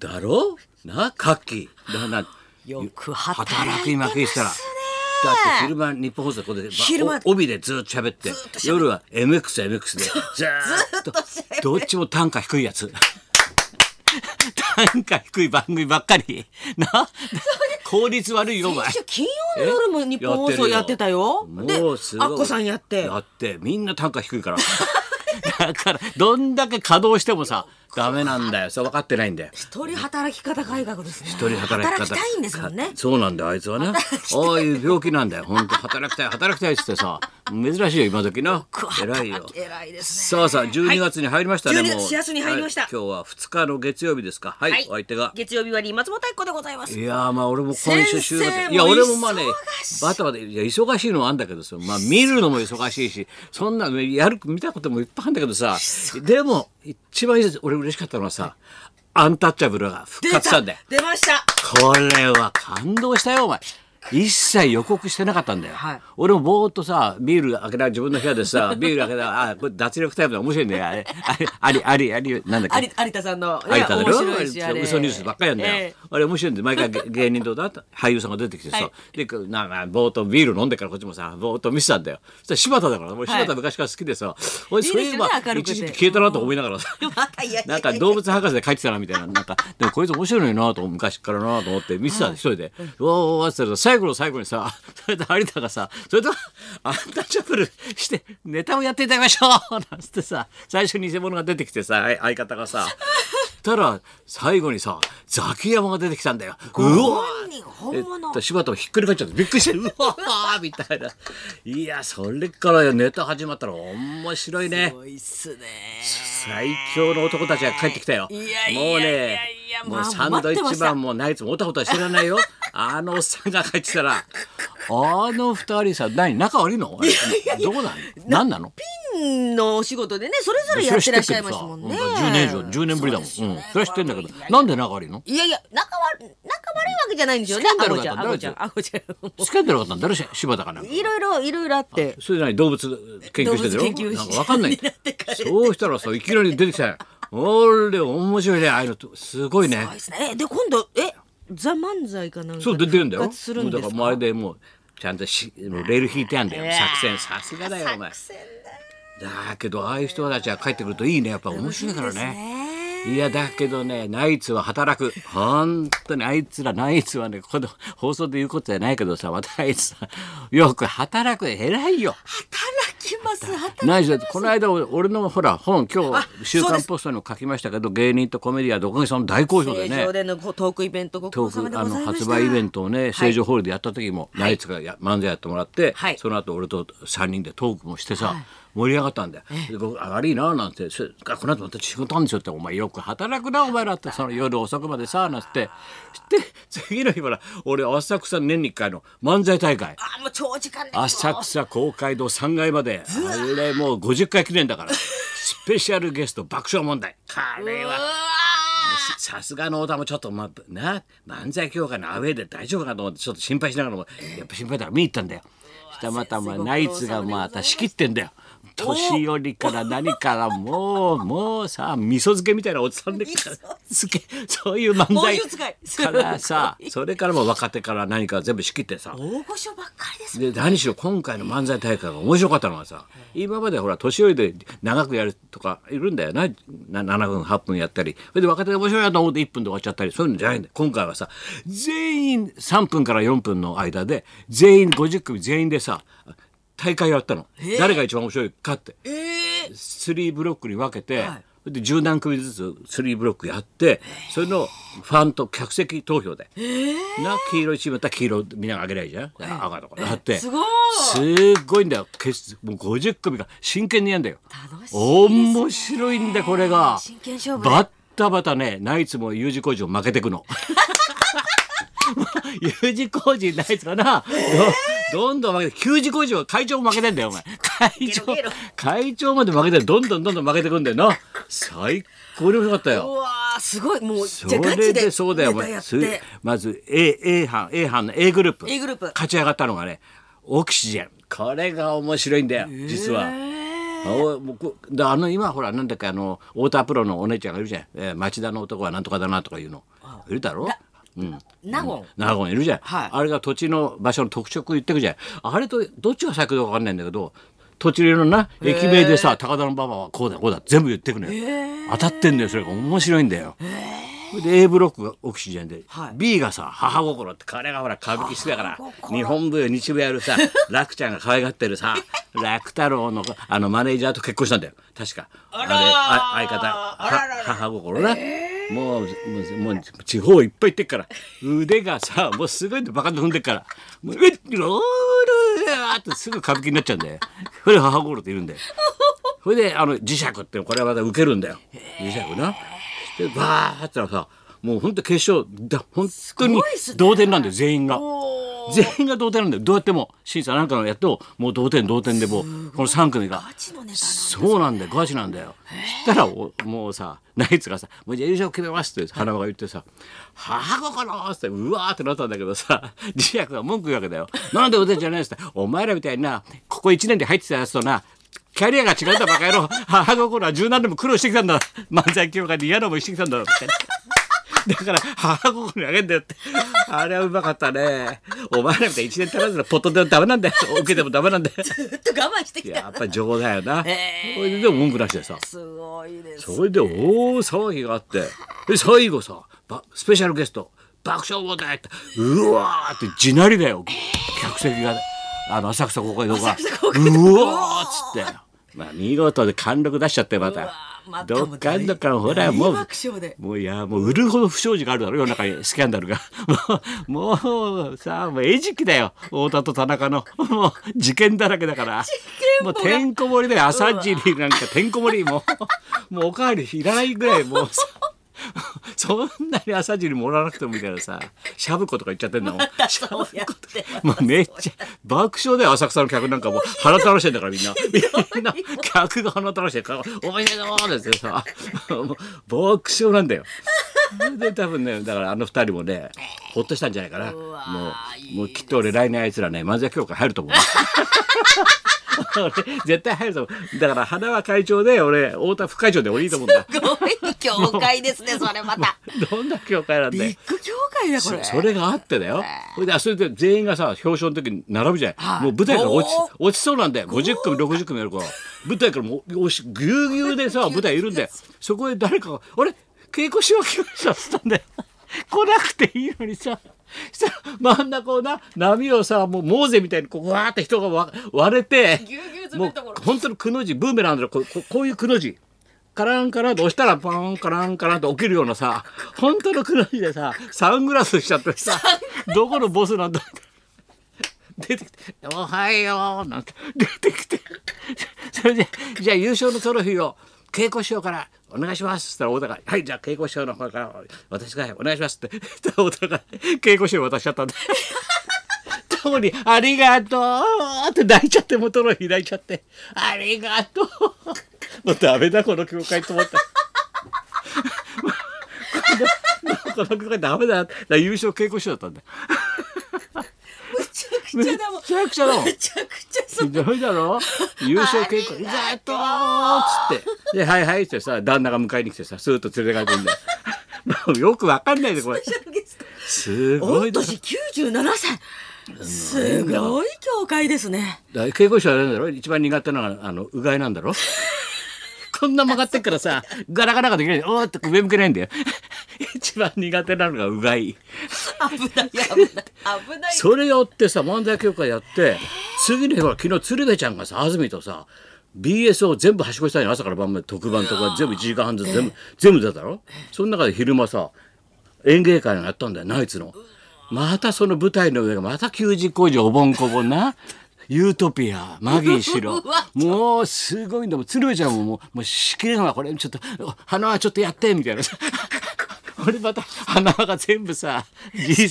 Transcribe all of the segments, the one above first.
だろな、活気だな。よく働きまくりしたら。だって昼間日本放送ここで帯でずっと喋って、夜は MX でずっとどっちも単価低いやつ。単価低い番組ばっかりな。効率悪いよお前。金曜の夜も日本放送やってたよ。で、アッコさんやって。やってみんな単価低いから。だからどんだけ稼働してもさダメなんだよ。それ分かってないんだよ。一人働き方改革ですね。一人働き方。働きたいんですもんね。そうなんだよあいつはね。ああいう病気なんだよ。本当働きたいっつってさ珍しいよ今時な。偉いよ。偉いですね。さあさあ12月に入りましたね。12月に入りました。今日は2日の月曜日ですか。はい。お相手が月曜日は松本明子でございます。いやまあ俺も今週週末いや俺もまあねバタバタいや忙しいのはあんだけどさまあ見るのも忙しいしそんなのやる見たこともいっぱいあるんだけどさでも一番いいです俺。嬉しかったのはさ、アンタッチャブルが復活したんだよ。出ました。これは感動したよお前。一切予告してなかったんだよ。はい、俺もぼーっとさビール開けた自分の部屋でさビール開けたあこれ脱力タイムだ面白いねあれありなんだっけ有田さんの有田だろ嘘ニュースばっかりやんだよ、あれ面白いんで毎回芸人とだ俳優さんが出てきてさ、はい、でなんかぼーっとビール飲んでからこっちもさぼーっと見てたんだよ。そしたら柴田だからもう柴田昔から好きでさ、俺そういえば一時期消えたなと思いながらさなんか動物博士で帰ってたなみたいななんかでもこいつ面白いなと昔からなと思って見てた一人でわーって言ったら最後の最後にさ、それと有田がさ、それとアンタッチャブルしてネタをやっていただきましょうなんつってさ、最初に偽物が出てきてさ、相方がさ、たら最後にさ、ザキヤマが出てきたんだよ。うわー、柴田もひっくり返っちゃってびっくりしてる。うわーみたいな。いや、それからネタ始まったら面白いね。すごいっすね。最強の男たちが帰ってきたよ。もうね。もうサンドイッチマンもナイツもおたおたしてらないよ。あのおっさんが帰ってきたら、あの二人さ、何仲悪いの？どこなの？何なの？ピンのお仕事でね、それぞれやってらっしゃいましたもんね。10年以上、10年ぶりだもん。それ知ってんだけど、なんで仲悪いの？いやいや、仲悪いわけじゃないんですよね。あごちゃん。スキャンダルがあったんだろ、柴田かな。いろいろあって。それじゃない動物研究してるでしょ。なんかわかんない。そうしたらさ、いきなり出てきたよ。俺面白いねああいうのすごいね。で今度ザ漫才かなんかそう出てるんだよ。だから前でもうちゃんとレール引いてあんだよ作戦。さすがだよお前。だけどああいう人たちが帰ってくるといいねやっぱ面白いからね。いやだけどねナイツは働く本当にあいつらナイツはねこの放送で言うことじゃないけどさまたあいつさよく働く偉いよ。この間俺のほら本今日「週刊ポスト」にも書きましたけど芸人とコメディアンおかげさま大好評でねトークイベント発売イベントをね成城ホールでやった時もナイツが漫才やってもらってその後俺と3人でトークもしてさ盛り上がったんだよ。悪いななんてこの後また仕事あるんですよってお前よく働くなお前らってその夜遅くまでさなんて次の日から俺浅草年に1回の漫才大会浅草公会堂3階まで。あれもう50回記念だからスペシャルゲスト爆笑問題これはさすがの太田もちょっと、まあ、な漫才協会のアウェーで大丈夫かと思ってちょっと心配しながらもやっぱ心配だから見に行ったんだよ。したまたまナイツがまた仕切ってんだよ。年寄りから何からもうさ味噌漬けみたいなおじさんでそういう漫才からさそれからも若手から何か全部仕切ってさ大御所ばっかりですね。何しろ今回の漫才大会が面白かったのはさ今までほら年寄りで長くやるとかいるんだよな7分8分やったりそれで若手で面白いなと思って1分で終わっちゃったりそういうのじゃないんだよ。今回はさ全員3分から4分の間で全員50組全員でさ大会やったの、誰が一番面白いかって、3ブロックに分けて、で10何組ずつ3ブロックやって、それのファンと客席投票で、黄色いチームだったら黄色みんながあげないじゃん、赤とかだってすごいんだよ。もう50組が真剣にやんだよ。面白いんだこれが。バッタバタねナイツも U 字工事を負けてくの。U 字工事ナイツかな。どんどん負けて、9時5時は会長も負けてんだよ、お前。会長まで負けて、どんどん負けてくんだよな。最高に面白かったよ。うわー、すごい、もう、それでそうだよ、お前。まず、A班の A グループ。勝ち上がったのがね、オキシジェン。これが面白いんだよ、実は。あの今ほらなんだっけ、あの太田プロのお姉ちゃんがいるじゃん、町田の男はなんとかだなとかいうのいるだろ、ナゴン、ナゴンいるじゃん、はい、あれが土地の場所の特色言ってくじゃん、あれとどっちが先か分かんないんだけど、土地のな駅名でさ、高田馬場はこうだこうだ全部言ってくのよ、当たってんだよ、それが面白いんだよ。で A ブロックがオキシジェンで、はい、B がさ母心って、彼がほら歌舞伎好きだから日本舞踊日舞やるさ楽ちゃんが可愛がってるさ楽太郎のあのマネージャーと結婚したんだよ確か。あれ相方母心な、もう地方いっぱい行ってっから腕がさもうすごいバカンと踏んでっからもうロールーってすぐ歌舞伎になっちゃうんだよ。それ母心って言うんだよ。それであの磁石ってこれはまたウケるんだよ、磁石な。でバーッてさ、もう本当決勝だ、本当に同点なんだよ、全員が同点なんだよ。どうやっても審査なんかのやっともう同点でもうこの3組がそうなんだよ、ガチなんだよ。そしたらもうさナイツがさ「もうじゃあ優勝決めます」って花輪が言ってさ「母心」ってうわーってなったんだけどさ、磁石が文句言うわけだよ。なんでお手じゃないですって「お前らみたいなここ1年で入ってたやつとなキャリアが違うんだバカ野郎、母心は十何年も苦労してきたんだ、漫才協会で嫌な思いしてきたんだろ」だから母心にあげんだよって。あれはうまかったね。お前らみたいに1年足らずのポットでもダメなんだよ、受けてもダメなんだよ、ずっと我慢してきた。やっぱり情だよな。それでも文句なしでさ、すごいですね。それで大騒ぎがあって、で最後さスペシャルゲスト爆笑問題ってうわーって地鳴りだよ、客席が、ね、あの浅草公会堂がうわーっつって、まあ見事で貫禄出しちゃって、またどっかんどっかんほらもう売るほど不祥事があるだろ世の中に、スキャンダルがもうさ、もう餌食だよ太田と田中の、もう事件だらけだから、もうてんこ盛りで朝尻なんかてんこ盛り、もうおかわりいらないぐらい、もうさそんなに朝汁もらわなくてもみたいなさ、しゃぶことか言っちゃってんの、しゃぶこともうめっちゃ爆笑だよ。浅草の客なんかもう鼻垂らしてんだから、みんな客が鼻垂らして「お前だよ」ってさ、もう爆笑なんだよ。で多分ね、だからあの2人もねほっとしたんじゃないかな。もうきっと俺来年あいつらね漫才協会入ると思う。絶対入ると思う。だから花は会長で俺太田副会長で俺いいと思うんだ。すごい教会ですねそれまた。どんな教会なんだよ。ビッグ教会だこれ。それがあってだよ。それで全員がさ表彰の時に並ぶじゃん。もう舞台から落ちそうなんだよ。50組60組やるから舞台からもうぎゅうぎゅうでさ舞台いるんだよ。そこへ誰かがあれ稽古しよう来ましたっつったんだよ。来なくていいのにさ。したら真ん中をな波をさ、もうモーゼみたいにこうわーって人が割れて、もう本当にくの字ブーメランだよ、こういうくの字カランカランと押したらパーンカランカランと起きるようなさ、本当のくの字でさサングラスしちゃってさどこのボスなんだ出てきて「おはよう」なんて出てきて、それで「じゃあ優勝のトロフィーを稽古師匠からお願いします」っつったら太田が「はいじゃあ稽古師匠の方から私がお願いします」って言ったら太田が稽古師匠渡しちゃったんでともに「ありがとう」って泣いちゃって、もうトロフィー泣いちゃって「ありがとう」もうダメだこの教会と思った。この教会ダメだ。優勝稽古師匠だったんだ。むちゃくちゃだもん。ひどいだろ。優勝稽古、やっとーっつって、ではいはいってさ、旦那が迎えに来てさ、スーッと連れて帰ってんだよ。もうよくわかんないでこれ。すごい。御年97歳。すごい教会ですね。稽古師はあれなんだろ。一番苦手なのがうがいなんだろ。こんな曲がってっからさ、ガラガラができない。おーって上向けないんだよ。一番苦手なのがうがい。危ない。それを追ってさ漫才協会やって、次の日は昨日鶴瓶ちゃんがさ安住とさ BS を全部はしごしたいの、朝から晩まで特番とか全部1時間半ずつ全部出たろ。その中で昼間さ演芸会をやったんだよ、ナイツの。またその舞台の上がまた休日工事おぼんこぼんな。ユートピアマギーシロもうすごいんだもん。鶴瓶ちゃんももうしきれんわこれ、ちょっと花はちょっとやってみたいなさ。俺また花輪が全部さじい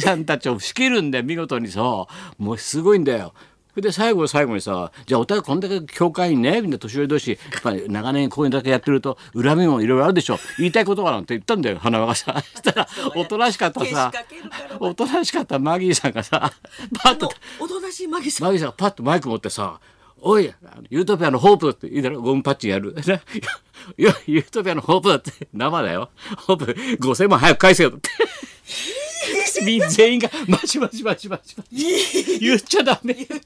さんたちを仕切るんだよ、見事にさ。もうすごいんだよ。それで最後の最後にさ、じゃあお互いこんだけ教会にねみんな年寄り同士やっぱり長年こういうだけやってると恨みもいろいろあるでしょ、言いたいことはなんて言ったんだよ花輪がさ。そしたらおとなしかったマギーさんがさパッとマギーさんがパッとマイク持ってさ、おい、ユートピアのホープっていいだろ、ゴムパッチンやる。ユートピアのホープだって、生だよ。ホープ、5000万早く返せよって。全員が、マジマジマジマジマジ。言っちゃダメ。言っちゃダメ。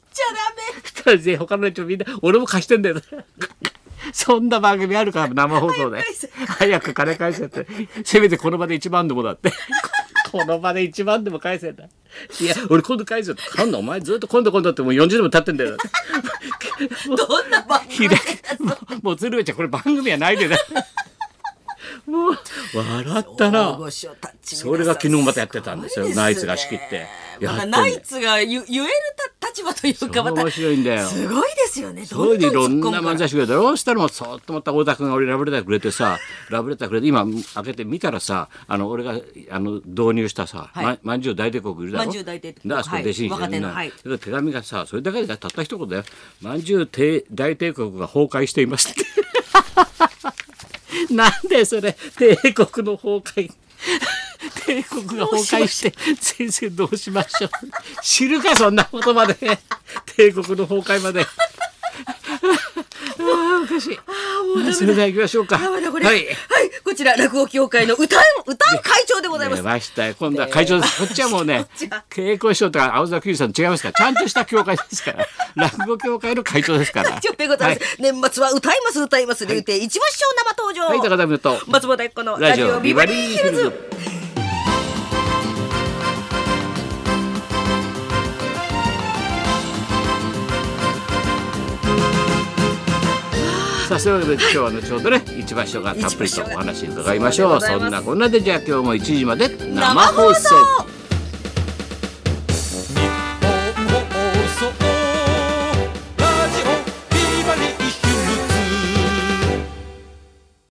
そしたら全員他の人みんな、俺も貸してんだよ。そんな番組あるから、生放送で。早く金返せって。せめてこの場で1万でもだって。この場で1万でも返せんだ。いや、俺今度返せよって。今度お前ずっと今度ってもう40年も経ってんだよ。どんな番組だもう鶴瓶ちゃん、これ番組はないでな。もう笑ったな。それが昨日またやってたんですよ。ナイツが仕切って。ナイツが言える立場というか、また面白いんだよ。すごいですよね。そういういろんな漫才師がどうしたらもうそっとまた太田君が俺ラブレターくれてさ、ラブレターくれて今開けてみたらさ、俺が導入したさ、まんじゅう大帝国いるだろ。まんじゅう大帝国。あそこ弟子にしてみんな。手紙がさ、それだけでたった一言だよ。まんじゅう大帝国が崩壊していますって。なんでそれ、帝国の崩壊、帝国が崩壊して先生どうしましょう。知るかそんなことまで。帝国の崩壊まで。ああおかしい。それでは行きましょうか。はい、こちら落語協会の歌う会長でございます。出ましたよ。今度は会長です。こっちはもうね、稽古師匠とか青沢久司さんと違いますから、ちゃんとした協会ですから、落語協会の会長ですから。年末は歌いますで言って一番師匠生登場。はい、高田美穂と松本彦のラジオビバリーヒルズ。さあ、そういうわけで今日は後ほどね、市場所がたっぷりとお話伺いましょう。そんなこんなで、じゃあ今日も1時まで生放送。